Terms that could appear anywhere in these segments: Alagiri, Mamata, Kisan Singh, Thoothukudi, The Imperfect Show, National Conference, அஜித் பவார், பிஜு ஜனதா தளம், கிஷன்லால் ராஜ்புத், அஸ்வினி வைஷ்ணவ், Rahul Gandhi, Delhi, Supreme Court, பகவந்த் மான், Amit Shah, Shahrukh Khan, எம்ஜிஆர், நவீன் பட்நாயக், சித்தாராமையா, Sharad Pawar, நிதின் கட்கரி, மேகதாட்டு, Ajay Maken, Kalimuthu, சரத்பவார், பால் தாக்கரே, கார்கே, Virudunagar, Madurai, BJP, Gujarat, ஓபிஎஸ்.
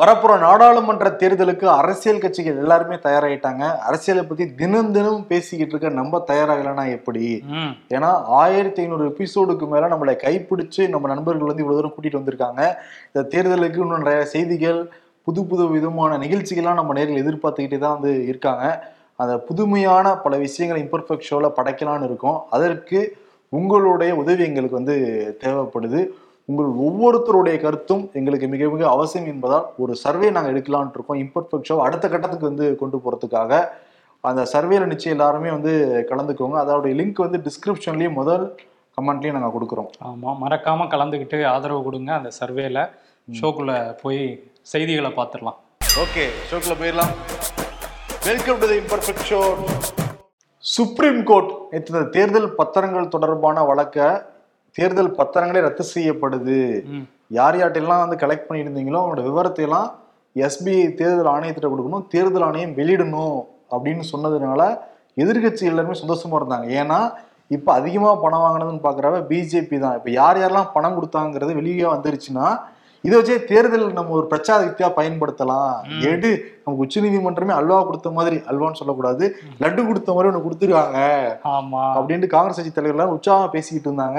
வரப்புற நாடாளுமன்ற தேர்தலுக்கு அரசியல் கட்சிகள் எல்லாருமே தயாராகிட்டாங்க. அரசியலை பத்தி தினம் தினம் பேசிக்கிட்டு இருக்க நம்ம தயாராகலன்னா எப்படி? ஏன்னா 1500 எபிசோடுக்கு மேல நம்மளை கைப்பிடிச்சு நம்ம நண்பர்கள் வந்து இவ்வளவு தூரம் கூட்டிட்டு வந்திருக்காங்க. இந்த தேர்தலுக்கு இன்னும் நிறைய செய்திகள், புது புது விதமான நிகழ்ச்சிகள்லாம் நம்ம நேரில் எதிர்பார்த்துக்கிட்டே தான் வந்து இருக்காங்க. அந்த புதுமையான பல விஷயங்களை இம்பர்ஃபெக்ட் ஷோல படைக்கலான்னு இருக்கும். அதற்கு உங்களுடைய உதவி எங்களுக்கு வந்து தேவைப்படுது. உங்கள் ஒவ்வொருத்தருடைய கருத்தும் எங்களுக்கு மிக மிக அவசியம் என்பதால் ஒரு சர்வே நாங்கள் எடுக்கலான்ட்டு இருக்கோம். இம்பர்ஃபெக்ட் ஷோ அடுத்த கட்டத்துக்கு வந்து கொண்டு போகிறதுக்காக அந்த சர்வேல நிச்சயம் எல்லாருமே வந்து கலந்துக்கோங்க. அதோடைய லிங்க் வந்து டிஸ்கிரிப்ஷன்லேயும் முதல் கமெண்ட்லேயும் நாங்கள் கொடுக்குறோம். ஆமாம், மறக்காமல் கலந்துக்கிட்டு ஆதரவு கொடுங்க. அந்த சர்வேல ஷோக்குள்ளே போய் செய்திகளை பார்த்துடலாம். ஓகே, ஷோக்குள்ளே போயிடலாம். Welcome to the imperfect show. Supreme court நேற்று தேர்தல் பத்திரங்கள் தொடர்பான வழக்கை தேர்தல் பத்திரங்களே ரத்து செய்யப்படுது. யார் யார்ட்டெல்லாம் வந்து கலெக்ட் பண்ணியிருந்தீங்களோ அவங்களோட விவரத்தையெல்லாம் எஸ்பிஐ தேர்தல் ஆணையத்திட்ட கொடுக்கணும், தேர்தல் ஆணையம் வெளியிடணும் அப்படின்னு சொன்னதுனால எதிர்கட்சி எல்லாருமே சந்தோஷமா இருந்தாங்க. ஏன்னா இப்போ அதிகமாக பணம் வாங்கினதுன்னு பார்க்குறவ பிஜேபி தான். இப்போ யார் யாரெல்லாம் பணம் கொடுத்தாங்கிறது வெளியே வந்துருச்சுன்னா இதை வச்சே தேர்தல் நம்ம ஒரு பிரச்சார யுக்தியா பயன்படுத்தலாம். எடு, நமக்கு உச்ச நீதிமன்றமே அல்வா கொடுத்த மாதிரி, அல்வான்னு சொல்லக்கூடாது, லட்டு கொடுத்த மாதிரி ஒன்று கொடுத்துருக்காங்க அப்படின்ட்டு காங்கிரஸ் கட்சி தலைவர்கள் உற்சாகமா பேசிக்கிட்டு இருந்தாங்க.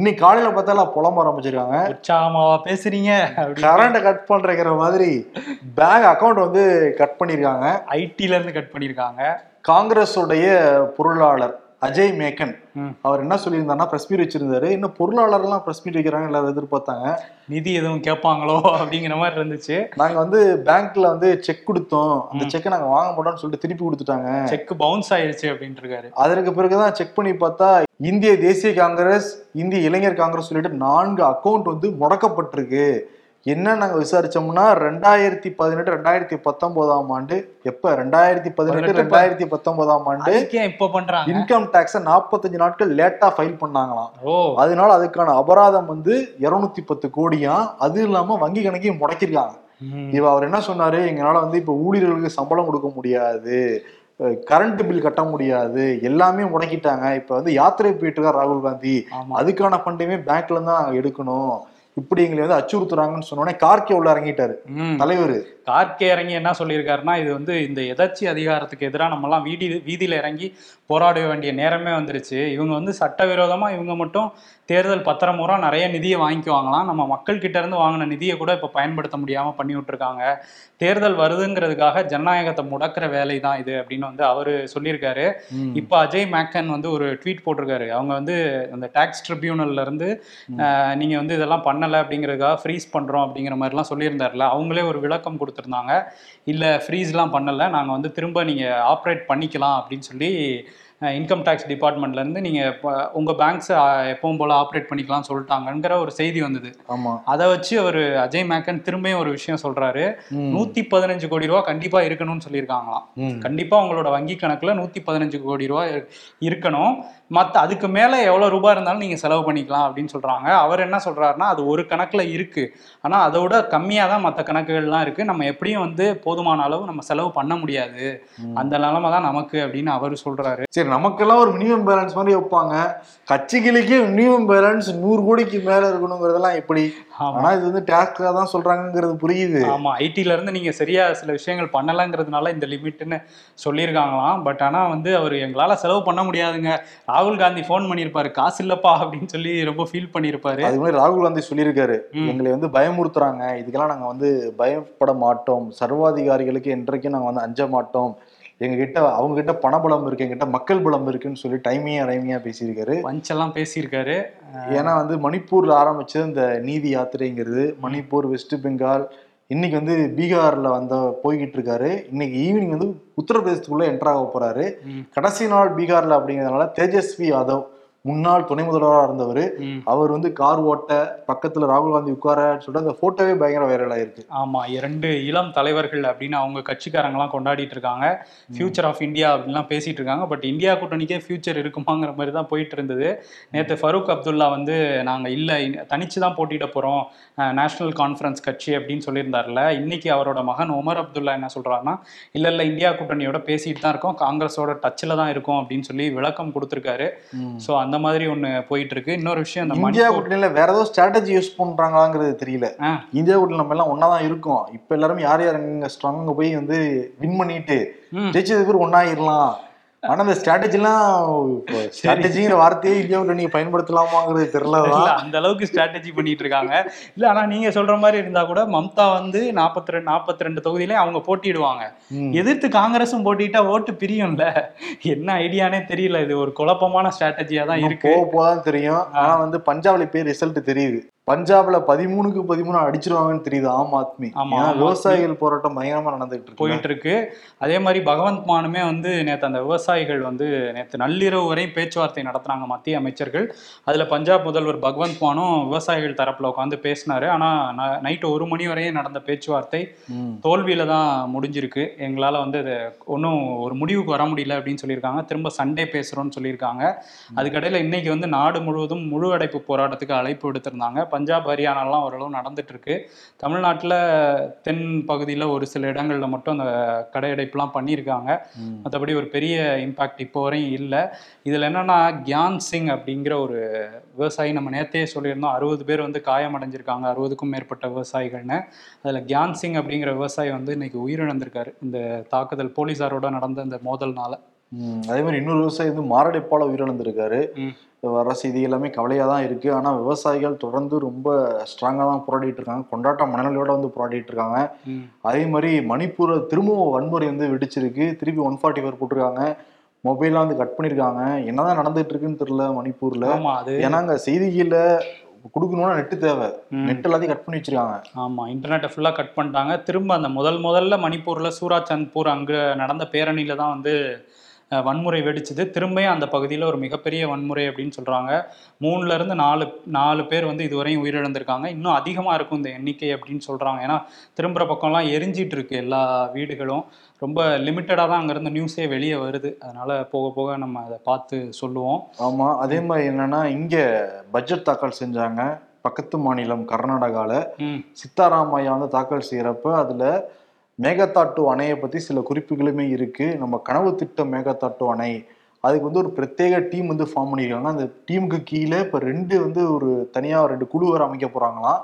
இன்னைக்கு காலையில பார்த்தாலும் புலம்ப ஆரம்பிச்சிருக்காங்க. உற்சாகமாவா பேசுறீங்க? கரண்ட கட் பண்றங்கிற மாதிரி பேங்க் அக்கௌண்ட் வந்து கட் பண்ணிருக்காங்க, ஐடில இருந்து கட் பண்ணிருக்காங்க. காங்கிரஸ் உடைய பொருளாளர் அஜய் மேக்கன் அவர் என்ன சொல்லியிருந்தாருன்னா, பிரஸ் மீட் வச்சிருந்தாரு. இன்னும் பொருளாளர்லாம் பிரஸ் மீட் வைக்கிறாங்க, எல்லாரும் எதிர்பார்த்தாங்க நிதி எதுவும் கேட்பாங்களோ அப்படிங்கிற மாதிரி இருந்துச்சு. நாங்க வந்து பேங்க்ல வந்து செக் கொடுத்தோம், அந்த செக்கை நாங்க வாங்க மாட்டோம்னு சொல்லிட்டு திருப்பி கொடுத்துட்டாங்க, செக் பவுன்ஸ் ஆயிடுச்சு அப்படின்னு இருக்காரு. அதற்கு பிறகுதான் செக் பண்ணி பார்த்தா இந்திய தேசிய காங்கிரஸ், இந்திய இளைஞர் காங்கிரஸ் சொல்லிட்டு 4 அக்கௌண்ட் வந்து முடக்கப்பட்டிருக்கு. என்ன நாங்கள் விசாரிச்சோம்னா 2018-2019 எப்ப 2018-2019 இன்கம் டாக்ஸ் 45 நாட்கள் லேட்டா ஃபைல் பண்ணாங்களாம். அதனால அதுக்கான அபராதம் வந்து 210 கோடியா. அது இல்லாம வங்கி கணக்கையும் முடக்கிருக்காங்க. இவ அவர் என்ன சொன்னாரு, எங்களால வந்து இப்ப ஊழியர்களுக்கு சம்பளம் கொடுக்க முடியாது, கரண்ட் பில் கட்ட முடியாது, எல்லாமே முடக்கிட்டாங்க. இப்ப வந்து யாத்திரை போயிட்டு இருக்காரு ராகுல் காந்தி, அதுக்கான பண்டையுமே பேங்க்ல இருந்து நாங்க எடுக்கணும், இப்படி எங்களை வந்து அச்சுறுத்துறாங்கன்னு சொன்னோடனே கார்கே உள்ள இறங்கிட்டாரு. தலைவர் கார்கே இறங்கி என்ன சொல்லியிருக்காருன்னா, இது வந்து இந்த எதாச்சி அதிகாரத்துக்கு எதிராக நம்மலாம் வீதியில் இறங்கி போராட வேண்டிய நேரமே வந்துருச்சு. இவங்க வந்து சட்டவிரோதமாக இவங்க மட்டும் தேர்தல் பத்திரம் மூலம் நிறைய நிதியை வாங்கிக்குவாங்களாம். நம்ம மக்கள்கிட்ட இருந்து வாங்கின நிதியை கூட இப்போ பயன்படுத்த முடியாமல் பண்ணி விட்டுருக்காங்க. தேர்தல் வருதுங்கிறதுக்காக ஜனநாயகத்தை முடக்கிற வேலை தான் இது அப்படின்னு வந்து அவர் சொல்லியிருக்காரு. இப்போ அஜய் மேக்கன் வந்து ஒரு ட்வீட் போட்டிருக்காரு. அவங்க வந்து அந்த டாக்ஸ் ட்ரிபியூனல்லேருந்து நீங்கள் வந்து இதெல்லாம் பண்ணலை அப்படிங்கிறதுக்காக ஃப்ரீஸ் பண்ணுறோம் அப்படிங்கிற மாதிரிலாம் சொல்லியிருந்தார்ல. அவங்களே ஒரு விளக்கம் கொடுத்துருந்தாங்க, இல்லை ஃப்ரீஸ்லாம் பண்ணலை, நாங்கள் வந்து திரும்ப நீங்கள் ஆப்ரேட் பண்ணிக்கலாம் அப்படின்னு சொல்லி இன்கம் டேக்ஸ் டிபார்ட்மெண்ட்லேருந்து நீங்கள் உங்கள் பேங்க்ஸை எப்பவும் போல் ஆப்ரேட் பண்ணிக்கலாம்னு சொல்லிட்டாங்கிற ஒரு செய்தி வந்தது. ஆமாம், அதை வச்சு அவர் அஜய் மேக்கன் திரும்பியும் ஒரு விஷயம் சொல்கிறாரு. 115 கோடி ரூபா கண்டிப்பாக இருக்கணும்னு சொல்லியிருக்காங்களாம். கண்டிப்பாக உங்களோட வங்கி கணக்கில் 115 கோடி ரூபா இருக்கணும். மற்ற அதுக்கு மேலே எவ்வளோ ரூபா இருந்தாலும் நீங்கள் செலவு பண்ணிக்கலாம் அப்படின்னு சொல்கிறாங்க. அவர் என்ன சொல்கிறாருன்னா, அது ஒரு கணக்கில் இருக்குது, ஆனால் அதோட கம்மியாக தான் மற்ற கணக்குகள்லாம் இருக்குது, நம்ம எப்படியும் வந்து போதுமான அளவு நம்ம செலவு பண்ண முடியாது, அந்த நிலமை தான் நமக்கு அப்படின்னு அவர் சொல்கிறாரு. நமக்கெல்லாம் ஒரு மினிமம் பேலன்ஸ் மாதிரி வைப்பாங்க, கட்சிகளுக்கே மினிமம் பேலன்ஸ் 100 கோடிக்கு மேல இருக்கணுங்கிறதெல்லாம் எப்படி? ஆனா இது வந்து டாஸ்கா தான் சொல்றாங்கிறது புரியுது. ஆமா, ஐடில இருந்து நீங்க சரியா சில விஷயங்கள் பண்ணலங்கிறதுனால இந்த லிமிட்னு சொல்லியிருக்காங்களாம். பட் ஆனா வந்து அவர் எங்களால செலவு பண்ண முடியாதுங்க, ராகுல் காந்தி போன் பண்ணியிருப்பாரு காசு இல்லப்பா அப்படின்னு சொல்லி ரொம்ப ஃபீல் பண்ணியிருப்பாரு. அது மாதிரி ராகுல் காந்தி சொல்லியிருக்காரு, எங்களை வந்து பயமுறுத்துறாங்க, இதுக்கெல்லாம் நாங்க வந்து பயப்பட மாட்டோம், சர்வாதிகாரிகளுக்கு என்றைக்கும் நாங்க வந்து அஞ்ச மாட்டோம், எங்ககிட்ட அவங்ககிட்ட பணபலம் இருக்கு, எங்கிட்ட மக்கள் பலம் இருக்குன்னு சொல்லி டைமியா பேசியிருக்காரு, பஞ்செல்லாம் பேசியிருக்காரு. ஏன்னா வந்து மணிப்பூர்ல ஆரம்பிச்சது இந்த நீதி யாத்திரைங்கிறது, மணிப்பூர், வெஸ்ட் பெங்கால், இன்னைக்கு வந்து பீகார்ல போய்கிட்டு இருக்காரு. இன்னைக்கு ஈவினிங் வந்து உத்தரப்பிரதேசத்துக்குள்ள என்ட்ராக போறாரு. கடைசி நாள் பீகார்ல அப்படிங்கிறதுனால தேஜஸ்வி யாதவ், முன்னாள் துணை முதல்வராக இருந்தவர், அவர் வந்து கார் ஓட்ட பக்கத்தில் ராகுல் காந்தி உட்காரன்னு சொல்லிட்டு அந்த ஃபோட்டோவே பயங்கர வைரலாக இருக்கு. ஆமாம், 2 இளம் தலைவர்கள் அப்படின்னு அவங்க கட்சிக்காரங்களாம் கொண்டாடிட்டு இருக்காங்க, ஃபியூச்சர் ஆஃப் இந்தியா அப்படின்லாம் பேசிட்டு இருக்காங்க. பட் இந்தியா கூட்டணிக்கே ஃபியூச்சர் இருக்குமாங்கிற மாதிரி தான் போயிட்டு இருந்தது. நேற்று ஃபரூக் அப்துல்லா வந்து நாங்கள் இல்லை, தனிச்சு தான் போட்டியிட போகிறோம் நேஷனல் கான்ஃபரன்ஸ் கட்சி அப்படின்னு சொல்லியிருந்தார்ல. இன்னைக்கு அவரோட மகன் ஒமர் அப்துல்லா என்ன சொல்கிறாருன்னா, இல்லை இந்தியா கூட்டணியோட பேசிட்டு தான் இருக்கோம், காங்கிரஸோட டச்சில் தான் இருக்கும் அப்படின்னு சொல்லி விளக்கம் கொடுத்துருக்காரு. ஸோ அந்த அந்த மாதிரி ஒன்று போயிட்டு இருக்கு. இன்னொரு விஷயம், நம்ம இந்தியா கூட்டணியில வேற ஏதோ ஸ்ட்ராட்டஜி யூஸ் பண்றாங்களாங்கிறது தெரியல. இந்தியா கூட்டணி நம்ம எல்லாம் ஒன்னா தான் இருக்கோம். இப்ப எல்லாரும் யார் யார் இங்க ஸ்ட்ராங்கா போய் வந்து வின் பண்ணிட்டு ஜெயிச்சது பேர் ஒன்னாயிரலாம். ஆனா அந்த ஸ்ட்ராட்டஜிலாம் ஸ்ட்ராட்டஜிங்கிற வார்த்தையே இந்தியாவில் நீங்க பயன்படுத்தலாமாங்கிறது தெரியல. அந்த அளவுக்கு ஸ்ட்ராட்டஜி பண்ணிட்டு இருக்காங்க இல்ல. ஆனா நீங்க சொல்ற மாதிரி இருந்தா கூட மம்தா வந்து 42 தொகுதியில அவங்க போட்டிடுவாங்க. எதிர்த்து காங்கிரஸும் போட்டிட்டா ஓட்டு பிரியும்ல. என்ன ஐடியானே தெரியல. இது ஒரு குழப்பமான ஸ்ட்ராட்டஜியா தான் இருக்கு. போதான் தெரியும். ஆனா வந்து பஞ்சாப்ல போய் ரிசல்ட் தெரியுது. பஞ்சாப்ல 13-13 அடிச்சிருவாங்கன்னு தெரியுது ஆம் ஆத்மி. விவசாயிகள் போராட்டம் பயங்கரமா நடந்துட்டு போயிட்டு இருக்கு. அதே மாதிரி பகவந்த் மானுமே வந்து நேற்று அந்த விவசாயிகள் வந்து நேற்று நள்ளிரவு வரையும் பேச்சுவார்த்தை நடத்துனாங்க மத்திய அமைச்சர்கள். அதுல பஞ்சாப் முதல்வர் பகவந்த் மானும் விவசாயிகள் தரப்புல உட்காந்து பேசினாரு. ஆனா நைட்டு 1 மணி வரையும் நடந்த பேச்சுவார்த்தை தோல்வியில தான் முடிஞ்சிருக்கு. எங்களால வந்து அதை ஒன்றும் ஒரு முடிவுக்கு வர முடியல அப்படின்னு சொல்லியிருக்காங்க. திரும்ப சண்டே பேசுறோம்னு சொல்லியிருக்காங்க. அதுக்கடையில இன்னைக்கு வந்து நாடு முழுவதும் முழு அடைப்பு போராட்டத்துக்கு அழைப்பு விடுத்திருந்தாங்க. பஞ்சாப் ஹரியானாலாம் ஓரளவு நடந்துட்டு இருக்கு. தமிழ்நாட்டில் தென் பகுதியில் ஒரு சில இடங்கள்ல மட்டும் அந்த கடையடைப்புலாம் பண்ணியிருக்காங்க. மற்றபடி ஒரு பெரிய இம்பாக்ட் இப்போ வரையும் இல்லை. இதில் என்னன்னா, கியான் சிங் அப்படிங்கிற ஒரு விவசாயி, நம்ம நேரத்தையே சொல்லியிருந்தோம் 60 பேர் வந்து காயமடைஞ்சிருக்காங்க, 60க்கும் மேற்பட்ட விவசாயிகள்னு. அதில் கியான் சிங் அப்படிங்கிற விவசாயி வந்து இன்னைக்கு உயிரிழந்திருக்காரு இந்த தாக்குதல் போலீஸாரோட நடந்த இந்த மோதல்னால. அதே மாதிரி இன்னொரு விவசாயி வந்து மாரடைப்பால உயிரிழந்திருக்காரு. வர செய்தி எல்லாமே கவலையாக தான் இருக்குது. ஆனால் விவசாயிகள் தொடர்ந்து ரொம்ப ஸ்ட்ராங்காக தான் போராடிட்டு இருக்காங்க. கொண்டாட்ட மனநிலையோடு வந்து போராடிட்டு இருக்காங்க. அதே மாதிரி மணிப்பூரை திரும்பவும் வன்முறை வந்து வெடிச்சிருக்கு. திருப்பி 145 போட்டிருக்காங்க. மொபைல்லாம் வந்து கட் பண்ணியிருக்காங்க. என்னதான் நடந்துட்டு இருக்குன்னு தெரியல மணிப்பூரில். ஏன்னா அங்கே செய்திகளில் கொடுக்கணும்னா நெட்டு தேவை. நெட் எல்லாத்தையும் கட் பண்ணி வச்சிருக்காங்க. ஆமா, இன்டர்நெட்டை ஃபுல்லா கட் பண்ணிட்டாங்க. திரும்ப அந்த முதல்ல மணிப்பூர்ல சூராச்சந்த்பூர் அங்கே நடந்த பேரணியில தான் வந்து வன்முறை வெடிச்சது. திரும்பியும் அந்த பகுதியில் ஒரு மிகப்பெரிய வன்முறை அப்படின்னு சொல்கிறாங்க. 3-4 பேர் வந்து இதுவரையும் உயிரிழந்திருக்காங்க. இன்னும் அதிகமாக இருக்கும் இந்த எண்ணிக்கை அப்படின்னு சொல்கிறாங்க. ஏன்னா திரும்புகிற பக்கம்லாம் எரிஞ்சிட்டு இருக்கு எல்லா வீடுகளும். ரொம்ப லிமிட்டடாக தான் அங்கேருந்து நியூஸே வெளியே வருது. அதனால் போக போக நம்ம அதை பார்த்து சொல்லுவோம். ஆமாம், அதே மாதிரி என்னென்னா, இங்கே பட்ஜெட் தாக்கல் செஞ்சாங்க பக்கத்து மாநிலம் கர்நாடகாவில். சித்தாராமையா வந்து தாக்கல் செய்கிறப்ப அதில் மேகதாட்டு அணையை பற்றி சில குறிப்புகளுமே இருக்குது. நம்ம கனவு திட்டம் மேகதாட்டு அணை, அதுக்கு வந்து ஒரு பிரத்யேக டீம் வந்து ஃபார்ம் பண்ணியிருக்காங்க. அந்த டீமுக்கு கீழே இப்போ ஒரு தனியாக 2 குழு வர அமைக்க போகிறாங்களாம்.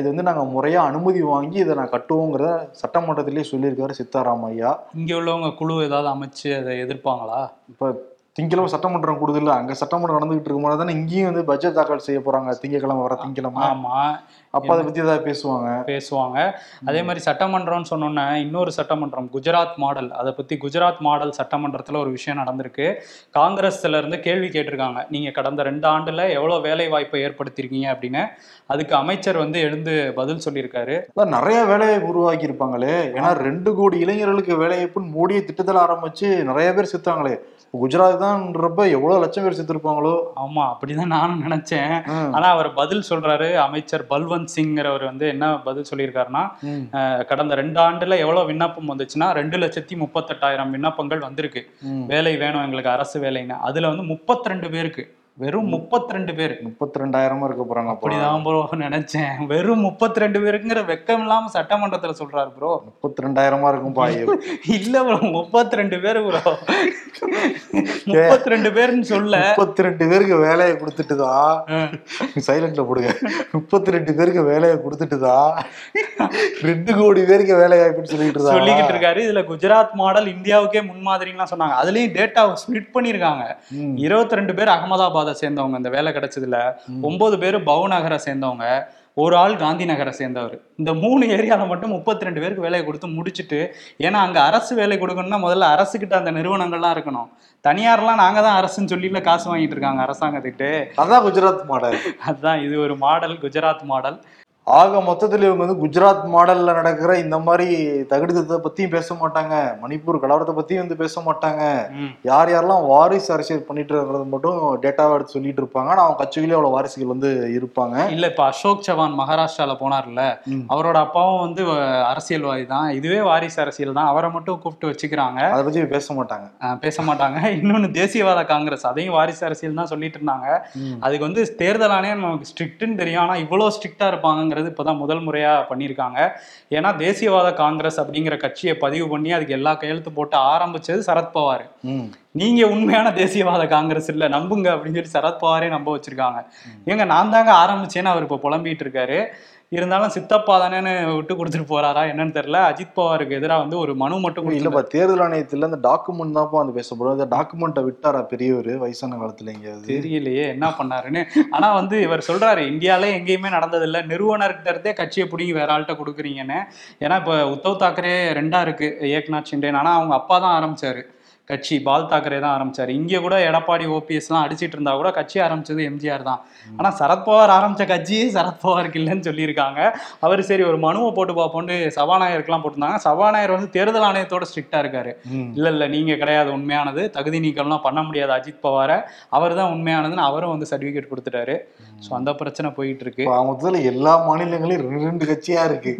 இது வந்து நாங்கள் முறையாக அனுமதி வாங்கி இதை நான் கட்டுவோங்கிறத சட்டமன்றத்திலே சொல்லியிருக்காரு சித்தாராமையா. இங்கே உள்ளவங்க குழு ஏதாவது அமைச்சு அதை எதிர்ப்பாங்களா? இப்போ திங்கக்கிழமை சட்டமன்றம் கூடுதில்ல, அங்கே சட்டமன்றம் நடந்துகிட்டு இருக்கும் போது தானே இங்கேயும் வந்து பட்ஜெட் தாக்கல் செய்ய போகிறாங்க திங்கக்கிழமை, வர திங்கக்கிழமை. ஆமாம், அப்போ அதை பற்றி ஏதாவது பேசுவாங்க. அதே மாதிரி சட்டமன்றம்னு சொன்னோன்னா இன்னொரு சட்டமன்றம் குஜராத் மாடல், அதை பற்றி குஜராத் மாடல் சட்டமன்றத்தில் ஒரு விஷயம் நடந்திருக்கு. காங்கிரஸ்ல இருந்து கேள்வி கேட்டிருக்காங்க, நீங்கள் கடந்த 2 ஆண்டில் எவ்வளோ வேலை வாய்ப்பை ஏற்படுத்தியிருக்கீங்க அப்படின்னு. அதுக்கு அமைச்சர் வந்து எழுந்து பதில் சொல்லியிருக்காரு. நிறைய வேலையை உருவாக்கி இருப்பாங்களே, ஏன்னா 2 கோடி இளைஞர்களுக்கு வேலைவாய்ப்புன்னு மோடியை திட்டத்தில் ஆரம்பிச்சு நிறைய பேர் செத்தாங்களே. குஜராத் தான்ன்றப்ப எவ்வளோ லட்சம் பேர் செத்துருப்பாங்களோ. ஆமாம், அப்படிதான் நானும் நினைச்சேன். ஆனால் அவர் பதில் சொல்றாரு, அமைச்சர் பல்வந்த் சிங்கிறவர் வந்து என்ன பதில் சொல்லியிருக்காருன்னா, கடந்த 2 ஆண்டுல எவ்வளவு விண்ணப்பம் வந்துச்சுன்னா 2,38,000 விண்ணப்பங்கள் வந்திருக்கு. வேலை வேணும் எங்களுக்கு, அரசு வேலைன்னு. அதுல வந்து 32 பேருக்கு, வெறும் 32 பேர், 32,000 இருக்க போறாங்க. அப்படிதான் ப்ரோ நினைச்சேன். வெறும் 32 பேருக்குங்கிற வெக்கம் இல்லாம சட்டமன்றத்துல சொல்றாரு ப்ரோ. 32,000 இருக்கும்பா. இல்ல ப்ரோ, 32 பேரு ப்ரோ. 32 பேருன்னு சொல்ல 32 பேருக்கு வேலையை கொடுத்துட்டுதா. சைலண்ட்ல போடுங்க. 32 பேருக்கு வேலையை கொடுத்துட்டுதா, 2 கோடி பேருக்கு வேலை ஆயிடுன்னு சொல்லிக்கிட்டு இருக்காரு. இதுல குஜராத் மாடல் இந்தியாவுக்கே முன்மாதிரின்னு சொன்னாங்க. அதுலயும் டேட்டா ஸ்பிளிட் பண்ணிருக்காங்க. 22 பேர் அகமதாபாத் சேர்ந்தவங்க இந்த வேலை கிடைச்சதுல, 9 பேர் பவுநகரை சேர்ந்தவங்க, ஒரு ஆள் காந்தி நகரை சேர்ந்தவர். இந்த 3 ஏரியால மட்டும் 32 பேருக்கு வேலையை கொடுத்து முடிச்சுட்டு. ஏன்னா அங்க அரசு வேலை கொடுக்கணும்னா முதல்ல அரசுகிட்ட அந்த நிறுவனங்கள்லாம் இருக்கணும். தனியார்லாம் நாங்க தான் அரசுன்னு சொல்லி இல்ல காசு வாங்கிட்டு இருக்காங்க அரசாங்கத்திட்டு. அதான் குஜராத் மாடல். அதுதான் இது ஒரு மாடல், குஜராத் மாடல். ஆக மொத்தத்தில் இவங்க வந்து குஜராத் மாடல்ல நடக்கிற இந்த மாதிரி தகுதித்தத்தை பத்தியும் பேச மாட்டாங்க, மணிப்பூர் கலவரத்தை பத்தியும் வந்து பேச மாட்டாங்க. யார் யாரெல்லாம் வாரிசு அரசியல் பண்ணிட்டு இருக்கிறது மட்டும் டேட்டாவை எடுத்து சொல்லிட்டு இருப்பாங்க. ஆனா அவங்க கட்சிகளே அவ்வளவு வாரிசுகள் வந்து இருப்பாங்க. இல்ல இப்ப அசோக் சவான் மகாராஷ்டிரால போனார்ல, அவரோட அப்பாவும் வந்து அரசியல்வாதி தான். இதுவே வாரிசு அரசியல் தான். அவரை மட்டும் கூப்பிட்டு வச்சுக்கிறாங்க, அதை பத்தி பேச மாட்டாங்க. இன்னொன்னு தேசியவாத காங்கிரஸ், அதையும் வாரிசு அரசியல் தான் சொல்லிட்டு இருந்தாங்க. அதுக்கு வந்து தேர்தல் ஆணையம் நமக்கு ஸ்ட்ரிக்ட்னு தெரியும், ஆனா இவ்வளவு ஸ்ட்ரிக்டா இருப்பாங்க அப்படிங்கிறது இப்போ தான் முதல் முறையாக பண்ணியிருக்காங்க. ஏன்னா தேசியவாத காங்கிரஸ் அப்படிங்கிற கட்சியை பதிவு பண்ணி அதுக்கு எல்லா கையெழுத்து போட்டு ஆரம்பிச்சது சரத்பவார். நீங்க உண்மையான தேசியவாத காங்கிரஸ் இல்லை, நம்புங்க அப்படின்னு சொல்லி சரத்பவாரே நம்ப வச்சிருக்காங்க. ஏங்க நான் தாங்க ஆரம்பிச்சேன்னு அவர் இப்போ புலம்பிட்டு இருக்காரு. இருந்தாலும் சித்தப்பா தானேன்னு விட்டு கொடுத்துட்டு போறாரா என்னன்னு தெரியல. அஜித் பவாருக்கு எதிராக வந்து ஒரு மனு மட்டும் இல்லப்பா, தேர்தல் ஆணையத்தில் அந்த டாக்குமெண்ட் தான்ப்பா வந்து பேச போறோம். அந்த டாக்குமெண்ட்டை விட்டாரா பெரியவர் வயசான காலத்துல? இங்க தெரியலையே என்ன பண்ணாருன்னு. ஆனா வந்து இவர் சொல்றாரு, இந்தியாவில எங்கேயுமே நடந்ததில்லை, நிறுவனர்கிட்டே கட்சியை பிடிங்கி வேற ஆள்கிட்ட கொடுக்குறீங்கன்னு. ஏன்னா இப்போ உத்தவ் தாக்கரே ரெண்டா இருக்கு, ஏக்நாத் ஷிண்டேன். ஆனா அவங்க அப்பா தான் ஆரம்பிச்சாரு கட்சி, பால் தாக்கரே தான் ஆரம்பிச்சாரு. இங்கே கூட எடப்பாடி ஓபிஎஸ்லாம் அடிச்சிட்டு இருந்தா கூட கட்சி ஆரம்பிச்சது எம்ஜிஆர் தான். ஆனால் சரத்பவார் ஆரம்பித்த கட்சியே சரத்பவாருக்கு இல்லைன்னு சொல்லியிருக்காங்க. அவர் சரி ஒரு மனுவை போட்டு பார்ப்போன்னு சபாநாயகருக்குலாம் போட்டிருந்தாங்க. சபாநாயகர் வந்து தேர்தல் ஆணையத்தோட ஸ்ட்ரிக்டாக இருக்காரு. இல்லை இல்லை நீங்கள் கிடையாது உண்மையானது, தகுதி நீக்கம்லாம் பண்ண முடியாது அஜித் பவாரை, அவர் தான் உண்மையானதுன்னு அவரும் வந்து சர்டிஃபிகேட் கொடுத்துட்டாரு. ஸோ அந்த பிரச்சனை போயிட்டு இருக்கு. முதல்ல எல்லா மாநிலங்களையும் ரெண்டு கட்சியா இருக்கு.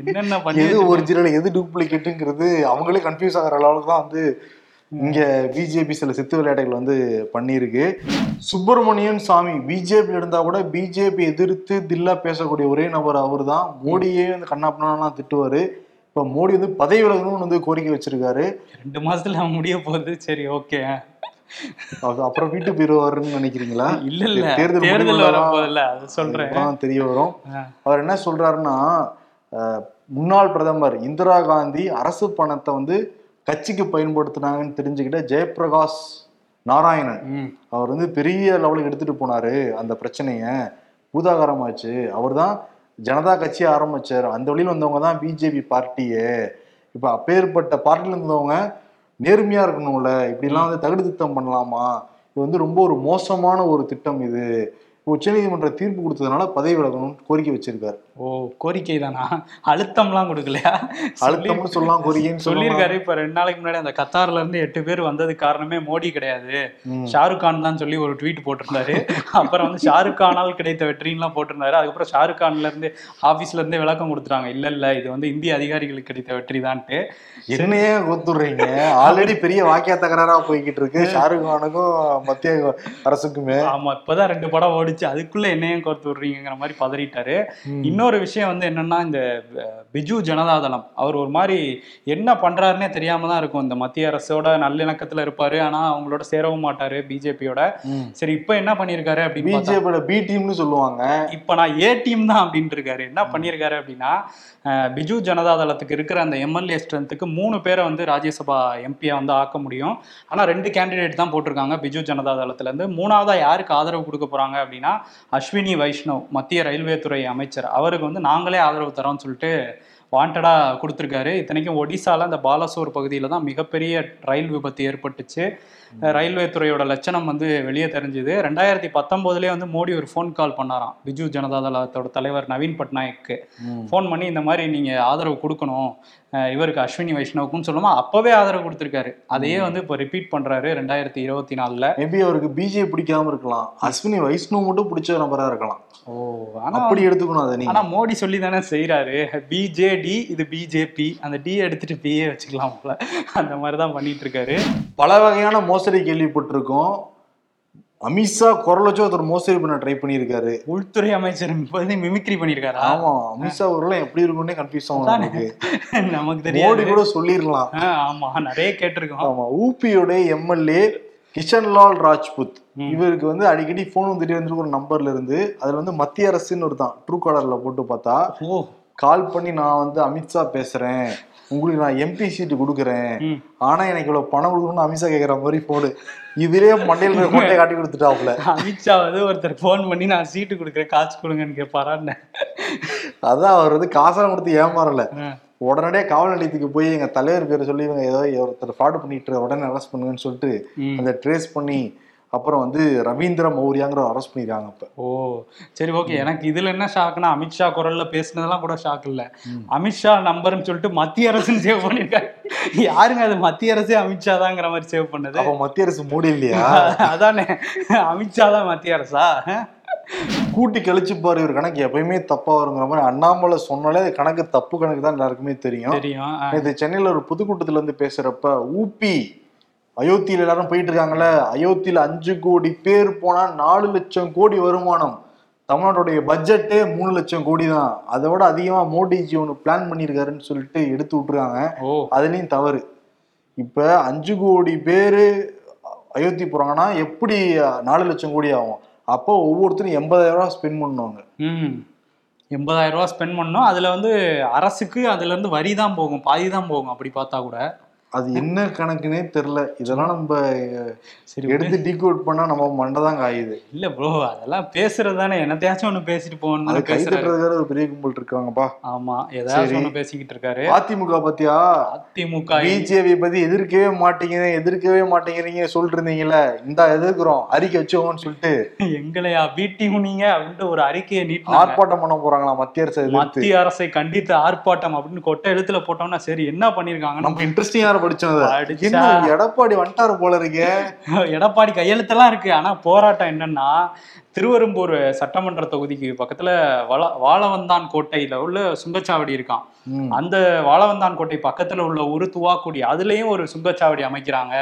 என்னென்ன பண்ணி எது ஒரிஜினல் எது டூப்ளிகேட்டுங்கிறது அவங்களே கன்ஃபியூஸ் ஆகிற அளவுக்கு தான் வந்து இங்க பிஜேபி சில சித்து விளையாட்டுகள் வந்து பண்ணியிருக்கு. சுப்பிரமணியம் சாமி பிஜேபி இருந்தா கூட பிஜேபி எதிர்த்து தில்லா பேசக்கூடிய ஒரே நபர் அவர் தான். மோடியே வந்து கண்ணாப்பண்ணாலாம் திட்டுவாரு. இப்ப மோடி வந்து பதவி விலகணும்னு வந்து கோரிக்கை வச்சிருக்காரு. 2 மாசத்துல முடிய போகுது. சரி ஓகே, அப்புறம் வீட்டு போயிருவாருன்னு நினைக்கிறீங்களா? இல்ல இல்ல, தேர்தல் வரப்போதில்ல சொல்றேன் தெரிய வரும். அவர் என்ன சொல்றாருன்னா, முன்னாள் பிரதமர் இந்திரா காந்தி அரசு பணத்தை வந்து கட்சிக்கு பயன்படுத்தினாங்கன்னு தெரிஞ்சுக்கிட்ட ஜெயபிரகாஷ் நாராயணன் அவர் வந்து பெரிய லெவலுக்கு எடுத்துட்டு போனாரு. அந்த பிரச்சனைய பூதாகாரமாச்சு. அவர் தான் ஜனதா கட்சியை ஆரம்பிச்சார். அந்த வழியில் வந்தவங்க தான் பிஜேபி பார்ட்டியே. இப்போ அப்பேற்பட்ட பார்ட்டியில் இருந்தவங்க நேர்மையா இருக்கணும்ல, இப்படிலாம் வந்து தகுதி திட்டம் பண்ணலாமா? இது வந்து ரொம்ப ஒரு மோசமான ஒரு திட்டம். இது உச்சநீதிமன்ற தீர்ப்பு கொடுத்ததுனால பதவி விலகணும்னு கோரிக்கை வச்சிருக்காரு. ஓ, கோரிக்கை தானா? அழுத்தம்லாம் கொடுக்கலையா? அழுத்தம்னு சொல்லலாம், கோரிக்கைன்னு சொல்லியிருக்காரு. இப்ப 2 நாளைக்கு முன்னாடி அந்த கத்தார்ல இருந்து 8 பேர் வந்தது காரணமே மோடி கிடையாது, ஷாருக் கான் தான் சொல்லி ஒரு ட்வீட் போட்டிருந்தாரு. அப்புறம் வந்து ஷாருக் கானால் கிடைத்த வெற்றின்லாம் போட்டிருந்தாரு. அதுக்கப்புறம் ஷாருக் கான்ல இருந்து ஆபீஸ்ல இருந்தே விளக்கம் கொடுத்துட்டாங்க, இல்ல இல்ல இது வந்து இந்திய அதிகாரிகளுக்கு கிடைத்த வெற்றி தான்ட்டு. என்னையே ஒத்துறீங்க, ஆல்ரெடி பெரிய வாக்கிய தகராறா போய்கிட்டு இருக்கு ஷாருக் கானுக்கும் மத்திய அரசுக்குமே. ஆமா, இப்பதான் 2 படம் ஓடி அதுக்குள்ள என்னையும் கோர்த்து விடுறீங்கிற மாதிரி பதறிட்டாரு. இன்னொரு விஷயம் வந்து என்னன்னா, இந்த பிஜு ஜனதாதளம் அவர் ஒரு மாதிரி என்ன பண்றாருன்னே தெரியாம தான் இருக்கும். இந்த மத்திய அரசோட நல்லிணக்கத்துல இருப்பாரு, ஆனா அவங்களோட சேரவும் மாட்டாரு பிஜேபியோட. சரி, இப்ப என்ன பண்ணிருக்காரு அப்படின்னு, பிஜேபியோட பி டீம்னு சொல்லுவாங்க, இப்ப நான் ஏ டீம் தான் அப்படின்ட்டு இருக்காரு. என்ன பண்ணிருக்காரு அப்படின்னா, பிஜு ஜனதாதளத்துக்கு இருக்கிற அந்த எம்எல்ஏ ஸ்ட்ரென்த்துக்கு 3 பேரை வந்து ராஜ்யசபா எம்பியா வந்து ஆக்க முடியும். ஆனா 2 கேண்டிடேட் தான் போட்டிருக்காங்க பிஜு ஜனதாதளத்துல இருந்து. 3ஆவதா யாருக்கு ஆதரவு கொடுக்க போறாங்க அப்படின்னு, அஸ்வினி வைஷ்ணவ் மத்திய ரயில்வே துறை அமைச்சர், அவருக்கு வந்து நாங்களே ஆதரவு தரோம் சொல்லிட்டு வாண்டடா கொடுத்துருக்காரு. இத்தனைக்கும் ஒடிசால அந்த பாலசோர் பகுதியில தான் மிகப்பெரிய ரயில் விபத்து ஏற்பட்டுச்சு. ரயில்வே துறையோட லட்சணம் வந்து வெளியே தெரிஞ்சுது. 2019லயே வந்து மோடி ஒரு ஃபோன் கால் பண்ணாராம் பிஜு ஜனதாதளத்தோட தலைவர் நவீன் பட்நாயக்கு. ஃபோன் பண்ணி இந்த மாதிரி நீங்க ஆதரவு கொடுக்கணும் இவருக்கு, அஸ்வினி வைஷ்ணவுக்குன்னு சொல்லுமா, அப்பவே ஆதரவு கொடுத்துருக்காரு. அதையே வந்து இப்போ ரிப்பீட் பண்றாரு 2024. மேபி அவருக்கு பிஜேபி பிடிக்காம இருக்கலாம், அஸ்வினி வைஷ்ணவ் மட்டும் பிடிச்ச நபரா இருக்கலாம். ஓ, ஆனா அப்படி எடுத்துக்கணும் அதை. ஆனா மோடி சொல்லி தானே செய்யறாரு, பிஜேடி இது பிஜேபி, அந்த டி எடுத்துட்டு பிஏ வச்சுக்கலாம் போல, அந்த மாதிரிதான் பண்ணிட்டு இருக்காரு. பல வகையான மோசடி கேள்விப்பட்டிருக்கோம். அமித்ஷா குரல் வச்சு ஒருத்தர் மோசடி பண்ண ட்ரை பண்ணியிருக்காரு. உள்துறை அமைச்சர் மிமிக்ரி பண்ணியிருக்காரு. ஆமா, அமித்ஷா ஊர்லாம் எப்படி இருக்கும்னே கன்ஃபியூஸ் ஆகும் நமக்கு தெரியும். மோடி கூட சொல்லிடலாம். ஆமா, நிறைய கேட்டிருக்கோம். ஆமா, ஊபியோட எம்எல்ஏ கிஷன்லால் ராஜ்புத் இவருக்கு வந்து அடிக்கடி போன் வந்துட்டு வந்து ஒரு நம்பர்ல இருந்து அதுல வந்து மத்திய அரசுன்னு ஒரு தான் ட்ரூ காலர்ல போட்டு பார்த்தா, கால் பண்ணி நான் வந்து அமித்ஷா பேசுறேன், உங்களுக்கு நான் எம்பி சீட்டு கொடுக்குறேன், ஆனா எனக்கு இவ்வளவு பணம் கொடுக்கணும்னு அமித்ஷா கேட்கற மாதிரி போடு. இதுலயே மண்டையில கொண்டே காட்டி கொடுத்துட்டாப்ல. அமித்ஷா வந்து ஒருத்தர் போன் பண்ணி நான் சீட்டு கொடுக்குறேன் காசு கொடுங்கன்னு கேட்பாரா? அதான் அவர் வந்து காசெல்லாம் கொடுத்து ஏமாறல, உடனடியே காவல் நிலையத்துக்கு போய் எங்க தலைவர் பேரை சொல்லி இவங்க ஏதோ ஒருத்தர் ஃப்ராட் பண்ணிட்டு உடனே அரெஸ்ட் பண்ணுங்கன்னு சொல்லிட்டு அதை ட்ரேஸ் பண்ணி அப்புறம் வந்து ரவீந்திர மௌரியாங்கிற அரெஸ்ட் பண்ணிருக்காங்க இப்ப. ஓ சரி ஓகே. எனக்கு இதுல என்ன ஷாக்னா, அமித்ஷா குரல்ல பேசினதெல்லாம் கூட ஷாக் இல்ல, அமித்ஷா நம்பர்ன்னு சொல்லிட்டு மத்திய அரசு சேவ் பண்ணிருக்காங்க. யாருங்க அது? மத்திய அரசே அமித்ஷா தாங்கிற மாதிரி சேவ் பண்ணது. அப்ப மத்திய அரசு மோடி இல்லையா? அதானே, அமித்ஷா தான் மத்திய அரசா? கூட்டி கழிச்சு பாரு, இவர் கணக்கு எப்பயுமே தப்பா வருங்கிற மாதிரி அண்ணாமலை சொன்னாலே அது கணக்கு தப்பு கணக்கு தான் எல்லாருக்குமே தெரியும். இது சென்னையில ஒரு பொதுக்கூட்டத்துல இருந்து பேசுறப்ப, ஊபி அயோத்தியில எல்லாரும் போயிட்டு இருக்காங்கல்ல, அயோத்தியில 5 கோடி பேர் போனா 4 லட்சம் கோடி வருமானம், தமிழ்நாட்டுடைய பட்ஜெட்டே 3 லட்சம் கோடி தான், அதை விட அதிகமா மோடிஜி ஒன்று பிளான் பண்ணியிருக்காருன்னு சொல்லிட்டு எடுத்து விட்டுருக்காங்க. அதுலயும் தவறு. இப்ப 5 கோடி பேரு அயோத்தி போறாங்கன்னா எப்படி 4 லட்சம் கோடி ஆகும்? அப்போ ஒவ்வொருத்தரும் 80,000 ரூபா ஸ்பெண்ட் பண்ணுவாங்க. 80,000 ரூபா ஸ்பெண்ட் பண்ணோம். அதுல வந்து அரசுக்கு அதுல இருந்து வரி தான் போகும், பாதி தான் போகும். அப்படி பார்த்தா கூட அது என்ன கணக்குன்னே தெரியல. இதெல்லாம் நம்ம சரி எடுத்து டீகோட் பண்ணா நம்ம மண்டை தான் காயுது. இல்ல ப்ரோ, அதெல்லாம் பேசுறது தானே, என்னத்தையாச்சும் ஒண்ணு பேசிட்டு போகணும். கைதுறதுக்காக ஒரு பெரிய கும்பல் இருக்காங்கப்பா. ஆமா, ஏதாவது ஒண்ணு பேசிக்கிட்டு இருக்காரு. அதிமுக பத்தியா, அதிமுக பிஜேபி பத்தி எதிர்க்கவே மாட்டேங்கிறீங்க சொல்லிட்டு இருந்தீங்கல்ல, இந்த எதிர்க்கிறோம் அறிக்கை வச்சுக்கோன்னு சொல்லிட்டு எங்களையா வீட்டிங்க அப்படின்ட்டு ஒரு அறிக்கையை நீட்டு ஆர்ப்பாட்டம் பண்ண போறாங்களா? மத்திய அரசை கண்டித்து ஆர்ப்பாட்டம் அப்படின்னு கொட்டை எழுத்துல போட்டோம்னா சரி என்ன பண்ணிருக்காங்க? நம்ம இன்ட்ரெஸ்டிங்கா எடப்பாடி வந்துட்டாரு போல இருக்கு. எடப்பாடி கையெழுத்தெல்லாம் இருக்கு. ஆனா போராட்டம் என்னன்னா, திருவெரும்பூர் சட்டமன்ற தொகுதிக்கு பக்கத்துல வாழவந்தான் கோட்டையில உள்ள சுங்கச்சாவடி இருக்கான். அந்த வாழவந்தான் கோட்டை பக்கத்துல உள்ள ஒரு துவாக்குடி, அதுலயும் ஒரு சுங்கச்சாவடி அமைக்கிறாங்க.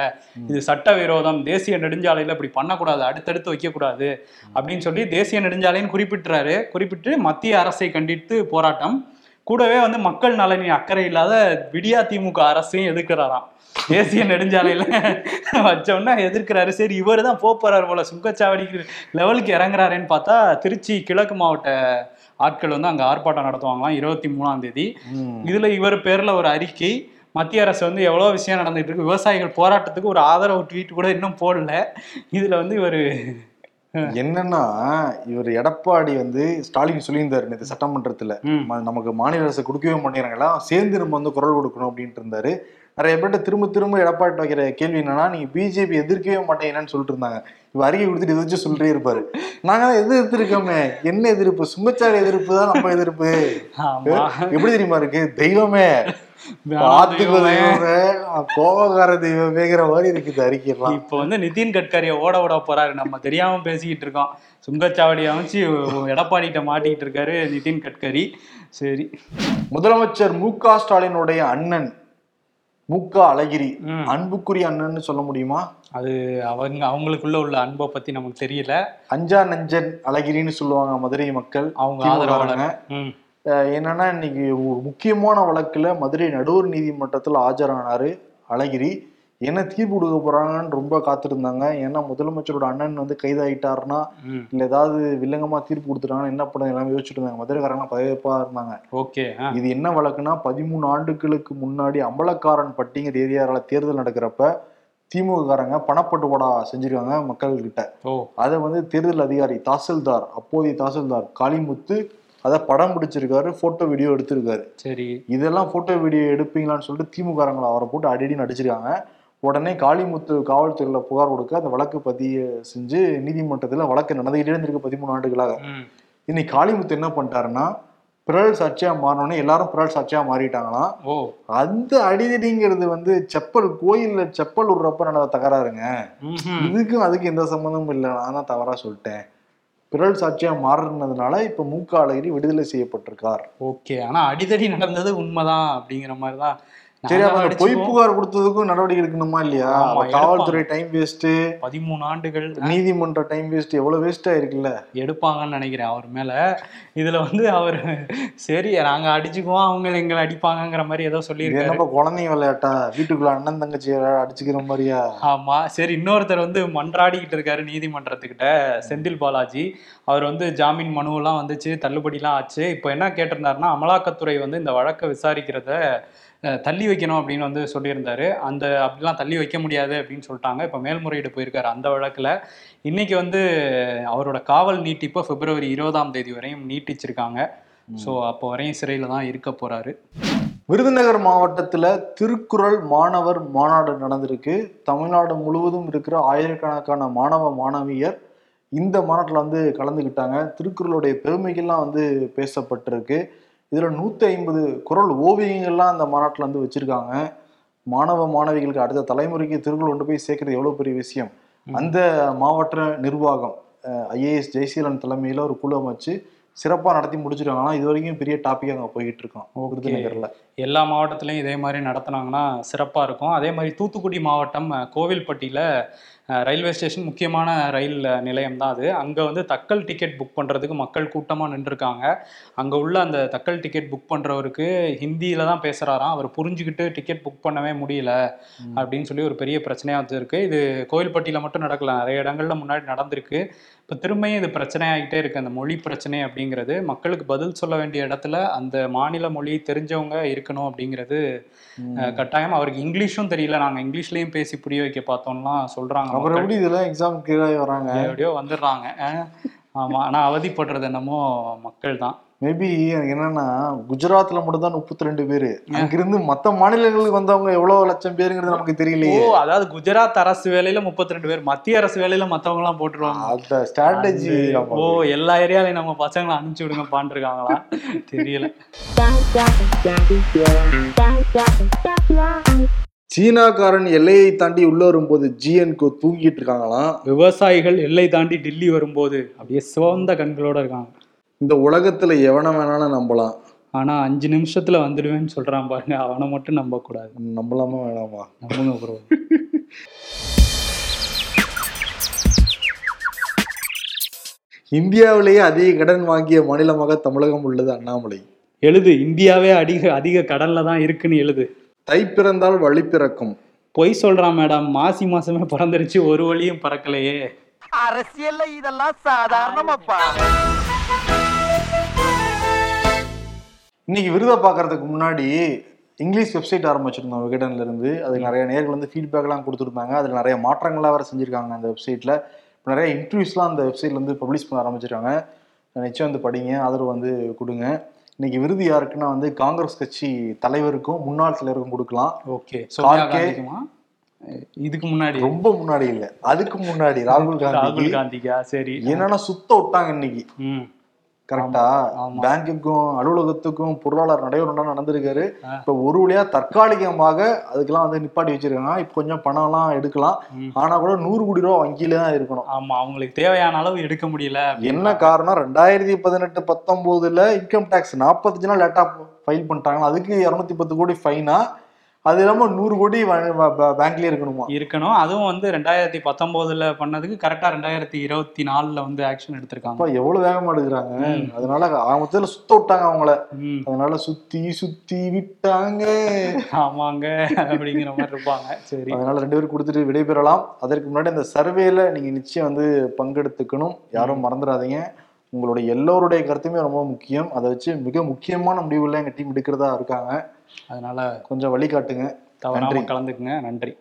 இது சட்ட விரோதம், தேசிய நெடுஞ்சாலையில இப்படி பண்ணக்கூடாது, அடுத்தடுத்து வைக்கக்கூடாது அப்படின்னு சொல்லி தேசிய நெடுஞ்சாலைன்னு குறிப்பிட்டு மத்திய அரசை கண்டித்து போராட்டம். கூடவே வந்து மக்கள் நலனின் அக்கறை இல்லாத விடியா திமுக அரசையும் எதிர்க்கிறாராம். தேசிய நெடுஞ்சாலையில வச்சோம்னா எதிர்க்கிறாரு. சரி, இவர் தான் போறாரு போல, சுங்கச்சாவடிக்கு லெவலுக்கு இறங்குறாருன்னு பார்த்தா திருச்சி கிழக்கு மாவட்ட ஆட்கள் வந்து அங்க ஆர்ப்பாட்டம் நடத்துவாங்களாம் 23ஆம் தேதி. இதுல இவர் பேர்ல ஒரு அறிக்கை, மத்திய அரசு வந்து எவ்வளோ விஷயம் நடந்துட்டு இருக்கு, விவசாயிகள் போராட்டத்துக்கு ஒரு ஆதரவு ட்வீட் கூட இன்னும் போடல. இதுல வந்து இவர் என்னன்னா, இவர் எடப்பாடி வந்து ஸ்டாலின் சொல்லியிருந்தாரு நேற்று சட்டமன்றத்துல, நமக்கு மாநில அரசு கொடுக்கவே மாட்டேங்கிறாங்களா, சேர்ந்து நம்ம வந்து குரல் கொடுக்கணும் அப்படின்ட்டு இருந்தாரு. நிறைய பேர்கிட்ட திரும்ப எடப்பாடி வைக்கிற கேள்வி என்னன்னா, நீங்க பிஜேபி எதிர்க்கவே மாட்டேங்கிறான்னு சொல்லிட்டு இருந்தாங்க. இவ அறிக்கை கொடுத்துட்டு எதிர்த்து சொல்லிட்டே இருப்பாரு, நாங்க தான் எதிர்த்திருக்கோமே. என்ன எதிர்ப்பு? சுங்கச்சாலை எதிர்ப்பு தான் நம்ம எதிர்ப்பு. எப்படி தெரியுமா இருக்கு? தெய்வமே நிதின் கட்கரியை ஓட ஓட போறாரு. நம்ம தெரியாம பேசிக்கிட்டு இருக்கோம். சுங்கச்சாவடி அமைச்சு எடப்பாடி கிட்ட மாட்டிக்கிட்டு இருக்காரு நிதின் கட்கரி. சரி, முதலமைச்சர் மு க ஸ்டாலினுடைய அண்ணன் மு க அழகிரி, அன்புக்குரிய அண்ணன் சொல்ல முடியுமா? அது அவங்களுக்குள்ள உள்ள அன்பை பத்தி நமக்கு தெரியல. அஞ்சா நஞ்சன் அழகிரின்னு சொல்லுவாங்க மதுரை மக்கள். அவங்க ஆதரவாளங்க. என்னன்னா, இன்னைக்கு முக்கியமான வழக்குல மதுரை நடுவர் நீதிமன்றத்தில் ஆஜரானாரு அழகிரி. என்ன தீர்ப்பு கொடுக்க போறாங்கன்னு ரொம்ப காத்திருந்தாங்க. ஏன்னா முதலமைச்சரோட அண்ணன் வந்து கைதாயிட்டாருன்னா, இல்ல ஏதாவது வில்லங்கமா தீர்ப்பு கொடுத்துட்டாங்கன்னா என்ன பண்ண எல்லாமே யோசிச்சுட்டு இருந்தாங்க. மதுரைக்காரங்க பதவிப்பா இருந்தாங்க. ஓகே, இது என்ன வழக்குன்னா, 13 ஆண்டுகளுக்கு முன்னாடி அம்பலக்காரன் பட்டிங்கிற ஏரியாவில் தேர்தல் நடக்கிறப்ப திமுக காரங்க பணப்பட்டுவாடா செஞ்சிருக்காங்க மக்கள்கிட்ட. அதை வந்து தேர்தல் அதிகாரி தாசில்தார், அப்போதைய தாசில்தார் காளிமுத்து அதை படம் பிடிச்சிருக்காரு, போட்டோ வீடியோ எடுத்திருக்காரு. சரி, இதெல்லாம் போட்டோ வீடியோ எடுப்பீங்களான்னு சொல்லிட்டு திமுகங்களை அவரை போட்டு அடிடி நடிச்சிருக்காங்க. உடனே காளிமுத்து காவல்துறையில புகார் கொடுக்க அந்த வழக்கு பதிவு செஞ்சு நீதிமன்றத்துல வழக்கு நடந்துகிட்டே இருந்திருக்கு 13 ஆண்டுகளாக. இன்னைக்கு காளிமுத்து என்ன பண்ணிட்டாருன்னா, பிறல் சாட்சியா மாறணும்னு எல்லாரும் பிறல் சாட்சியா மாறிட்டாங்களாம். அந்த அடிதடிங்கிறது வந்து செப்பல் கோயில்ல செப்பல் விடுறப்ப நடந்த தகராறுங்க. இதுக்கும் அதுக்கு எந்த சம்மந்தமும் இல்லை, நான் தான் தவறா சொல்லிட்டேன். பிறல் சாட்சியா மாறினதுனால இப்ப மு க அழகிரி விடுதலை செய்யப்பட்டிருக்கார். ஓகே, ஆனா அடிதடி நடந்தது உண்மைதான் அப்படிங்கிற மாதிரிதான். சரி, அவங்க பொய் புகார் கொடுத்ததுக்கும் நடவடிக்கை எடுக்கணுமா இல்லையா? காவல்துறை டைம் வேஸ்ட், 13 ஆண்டுகள் நீதிமன்ற டைம் வேஸ்ட், எவ்வளவு வேஸ்ட் ஆயிருக்குல்ல. எடுப்பாங்கன்னு நினைக்கிறேன் அவர் மேல. இதுல வந்து அவர் சரி நாங்க அடிச்சுக்குவோம், அவங்க எங்களை அடிப்பாங்கிற மாதிரி ஏதோ சொல்லியிருக்காரு. நம்ம குழந்தைங்க விளையாட்டா, வீட்டுக்குள்ள அண்ணன் தங்கச்சி அடிச்சுக்கிற மாதிரியா? ஆமா. சரி, இன்னொருத்தர் வந்து மன்றாடிக்கிட்டு இருக்காரு நீதிமன்றத்துக்கிட்ட, செந்தில் பாலாஜி. அவர் வந்து ஜாமீன் மனுவெல்லாம் வந்துச்சு, தள்ளுபடிலாம் ஆச்சு. இப்போ என்ன கேட்டிருந்தாருன்னா, அமலாக்கத்துறை வந்து இந்த வழக்கை விசாரிக்கிறத தள்ளி வைக்கணும் அப்படின்னு வந்து சொல்லியிருந்தாரு. அந்த அப்படிலாம் தள்ளி வைக்க முடியாது அப்படின்னு சொல்லிட்டாங்க. இப்போ மேல்முறையீடு போயிருக்காரு அந்த வழக்கில். இன்னைக்கு வந்து அவரோட காவல் நீட்டிப்போ February 20ஆம் தேதி வரையும் நீட்டிச்சிருக்காங்க. ஸோ அப்போ வரையும் சிறையில் தான் இருக்க போறாரு. விருதுநகர் மாவட்டத்தில் திருக்குறள் மாணவர் மாநாடு நடந்திருக்கு. தமிழ்நாடு முழுவதும் இருக்கிற ஆயிரக்கணக்கான மாணவ மாணவியர் இந்த மாநாட்டில் வந்து கலந்துக்கிட்டாங்க. திருக்குறளுடைய பெருமைகள்லாம் வந்து பேசப்பட்டிருக்கு. இதில் 150 குறள் ஓவியங்கள்லாம் அந்த மாநாட்டில் வந்து வச்சுருக்காங்க. மாணவ மாணவிகளுக்கு அடுத்த தலைமுறைக்கு திருக்குறள் கொண்டு போய் சேர்க்குறது எவ்வளோ பெரிய விஷயம். அந்த மாவட்ட நிர்வாகம் IAS ஜெயசீலன் தலைமையில் ஒரு குழு அமைச்சு சிறப்பாக நடத்தி முடிச்சிருக்காங்கன்னா இது வரைக்கும் பெரிய டாப்பிக்காக அங்கே போய்கிட்டு இருக்கோம். விருதுநகரில் எல்லா மாவட்டத்துலையும் இதே மாதிரி நடத்தினாங்கன்னா சிறப்பாக இருக்கும். அதே மாதிரி தூத்துக்குடி மாவட்டம் கோவில்பட்டியில் ரயில்வே ஸ்டேஷன் முக்கியமான ரயில் நிலையம் தான் அது. அங்கே வந்து தக்கல் டிக்கெட் புக் பண்ணுறதுக்கு மக்கள் கூட்டமாக நின்றுருக்காங்க. அங்கே உள்ள அந்த தக்கல் டிக்கெட் புக் பண்ணுறவருக்கு ஹிந்தியில் தான் பேசுகிறாராம், அவர் புரிஞ்சுக்கிட்டு டிக்கெட் புக் பண்ணவே முடியல அப்படின்னு சொல்லி ஒரு பெரிய பிரச்சனையாக வந்துருக்கு. இது கோவில்பட்டியில் மட்டும் நடக்கல, நிறைய இடங்கள்ல முன்னாடி நடந்திருக்கு. இப்போ திரும்பியும் இது பிரச்சனையாகிட்டே இருக்குது, அந்த மொழி பிரச்சனை அப்படிங்கிறது. மக்களுக்கு பதில் சொல்ல வேண்டிய இடத்துல அந்த மாநில மொழி தெரிஞ்சவங்க இருக்கணும் அப்படிங்கிறது கட்டாயம். அவருக்கு இங்கிலீஷும் தெரியல, நாங்கள் இங்கிலீஷ்லேயும் பேசி புரிய வைக்க பார்த்தோம்லாம் சொல்கிறாங்க. அப்புறம் எப்படி இதெல்லாம் எக்ஸாம் கீழே வராங்க, எப்படியோ வந்துடுறாங்க. ஆமாம், ஆனால் அவதிப்படுறது என்னமோ மக்கள் தான். மேபி எனக்கு என்னன்னா குஜராத்ல மட்டும் தான் 32 பேர், அங்கிருந்து மற்ற மாநிலங்களுக்கு வந்தவங்க எவ்வளவு லட்சம் பேருங்கிறது நமக்கு தெரியலையே. அதாவது குஜராத் அரசு வேலையில 32 பேர், மத்திய அரசு வேலையில மற்றவங்க எல்லாம் போட்டுருவாங்க. அந்த ஸ்ட்ராட்டஜி ஓ எல்லா ஏரியாலையும் நம்ம பசங்களை அனுப்பிச்சு விடுங்க பாண்டிருக்காங்களா தெரியல. சீனாக்காரன் எல்லையை தாண்டி உள்ள வரும்போது ஜிஎன்கோ தூங்கிட்டு இருக்காங்களாம். விவசாயிகள் எல்லை தாண்டி டெல்லி வரும்போது அப்படியே சிவந்த கண்களோட இருக்காங்க. இந்த உலகத்துல எவனை வேணாலும் நம்பலாம், ஆனா 5 நிமிஷத்துல வந்துடுவேன்னு சொல்றான் பாருங்க, அவனை மட்டும் நம்ப கூடாது. நம்பலாமா வேணாமா? நம்புங்க ப்ரோ. இந்தியாவிலேயே அதிக கடன் வாங்கிய மாநிலமாக தமிழகம் உள்ளது. அண்ணாமலை எழுது, இந்தியாவே அதிக கடன்ல தான் இருக்குன்னு எழுது. தை பிறந்தால் வழி பிறக்கும். பொய் சொல்றான் மேடம், மாசி மாசமே பிறந்துருச்சு, ஒரு வழியும் பறக்கலையே. அரசியல்ல இதெல்லாம் சாதாரணமாப்பா. இன்னைக்கு விருதை பார்க்கறதுக்கு முன்னாடி இங்கிலீஷ் வெப்சைட் ஆரம்பிச்சிருந்தோம் விகடன்ல இருந்து. அதுக்கு நிறைய நேர்கள் வந்து ஃபீட்பேக்லாம் கொடுத்துருந்தாங்க. அதில் நிறைய மாற்றங்கள்லாம் வேறு செஞ்சுருக்காங்க அந்த வெப்சைட்டில். இப்போ நிறைய இன்டர்வியூஸ்லாம் அந்த வெப்சைட்ல வந்து பப்ளிஷ் பண்ண ஆரம்பிச்சிருக்காங்க. நிச்சயம் வந்து படிங்க, ஆதரவு வந்து கொடுங்க. இன்னைக்கு விருது யாருக்குன்னா வந்து காங்கிரஸ் கட்சி தலைவருக்கும் முன்னாள் தலைவருக்கும் கொடுக்கலாம். ஓகே, இதுக்கு முன்னாடி ரொம்ப முன்னாடி இல்லை, அதுக்கு முன்னாடி ராகுல் காந்திக்கா. சரி, என்னன்னா சுத்த விட்டாங்க இன்னைக்கு. கரெக்டா, பேங்குக்கும் அலுவலகத்துக்கும் பொருளாளர் நடைபெறா நடந்திருக்காரு. இப்ப ஒரு வழியா தற்காலிகமாக அதுக்கெல்லாம் வந்து நிப்பாட்டி வச்சிருக்காங்க. இப்ப கொஞ்சம் பணம் எல்லாம் எடுக்கலாம், ஆனா கூட 100 கோடி ரூபா வங்கியில தான் இருக்கணும். ஆமா, அவங்களுக்கு தேவையான அளவு எடுக்க முடியல. என்ன காரணம்? 2018-19 இன்கம் டேக்ஸ் 45 நாள் லேட்டா ஃபைல் பண்ணிட்டாங்க. அதுக்கு 210 கோடி ஃபைனா. அது இல்லாம 100 கோடி பேங்க்லயே இருக்கணும். அதுவும் வந்து 2019 பண்ணதுக்கு கரெக்டா 2024 வந்து ஆக்ஷன் எடுத்திருக்காங்க. எவ்வளவு வேகமா எடுக்கிறாங்க. அதனால ஆரம்பத்துல சுத்த விட்டாங்க அவங்கள. அதனால சுத்தி சுத்தி விட்டாங்க. ஆமாங்க, அப்படிங்கிற மாதிரி இருப்பாங்க. சரி, அதனால 2 பேரும் கொடுத்துட்டு விடைபெறலாம். அதற்கு முன்னாடி அந்த சர்வேல நீங்க நிச்சயம் வந்து பங்கெடுத்துக்கணும், யாரும் மறந்துடாதீங்க. உங்களுடைய எல்லோருடைய கருத்துமே ரொம்ப முக்கியம். அதை வச்சு மிக முக்கியமான முடிவுல எங்க டீம் எடுக்கிறதா இருக்காங்க. அதனால கொஞ்சம் வழிகாட்டுங்க, தவறாம கலந்துக்குங்க. நன்றி.